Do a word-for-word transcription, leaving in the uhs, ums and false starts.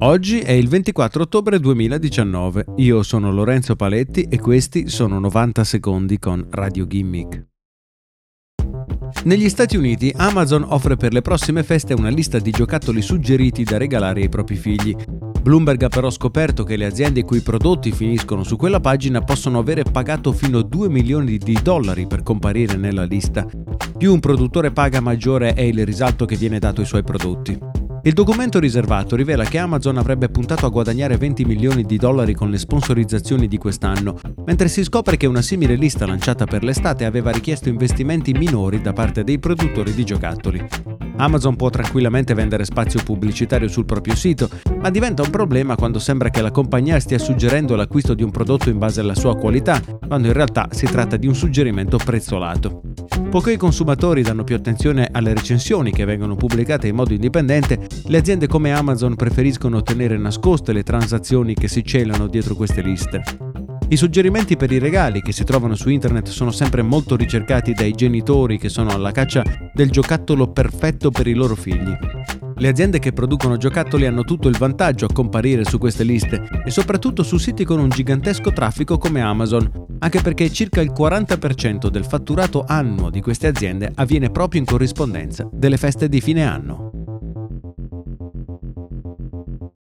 Oggi è il ventiquattro ottobre duemiladiciannove, io sono Lorenzo Paletti e questi sono novanta secondi con Radio Gimmick. Negli Stati Uniti, Amazon offre per le prossime feste una lista di giocattoli suggeriti da regalare ai propri figli. Bloomberg ha però scoperto che le aziende i cui prodotti finiscono su quella pagina possono avere pagato fino a due milioni di dollari per comparire nella lista. Più un produttore paga, maggiore è il risalto che viene dato ai suoi prodotti. Il documento riservato rivela che Amazon avrebbe puntato a guadagnare venti milioni di dollari con le sponsorizzazioni di quest'anno, mentre si scopre che una simile lista lanciata per l'estate aveva richiesto investimenti minori da parte dei produttori di giocattoli. Amazon può tranquillamente vendere spazio pubblicitario sul proprio sito, ma diventa un problema quando sembra che la compagnia stia suggerendo l'acquisto di un prodotto in base alla sua qualità, quando in realtà si tratta di un suggerimento prezzolato. Poiché i consumatori danno più attenzione alle recensioni che vengono pubblicate in modo indipendente, le aziende come Amazon preferiscono tenere nascoste le transazioni che si celano dietro queste liste. I suggerimenti per i regali che si trovano su internet sono sempre molto ricercati dai genitori che sono alla caccia del giocattolo perfetto per i loro figli. Le aziende che producono giocattoli hanno tutto il vantaggio a comparire su queste liste e soprattutto su siti con un gigantesco traffico come Amazon, anche perché circa il quaranta per cento del fatturato annuo di queste aziende avviene proprio in corrispondenza delle feste di fine anno.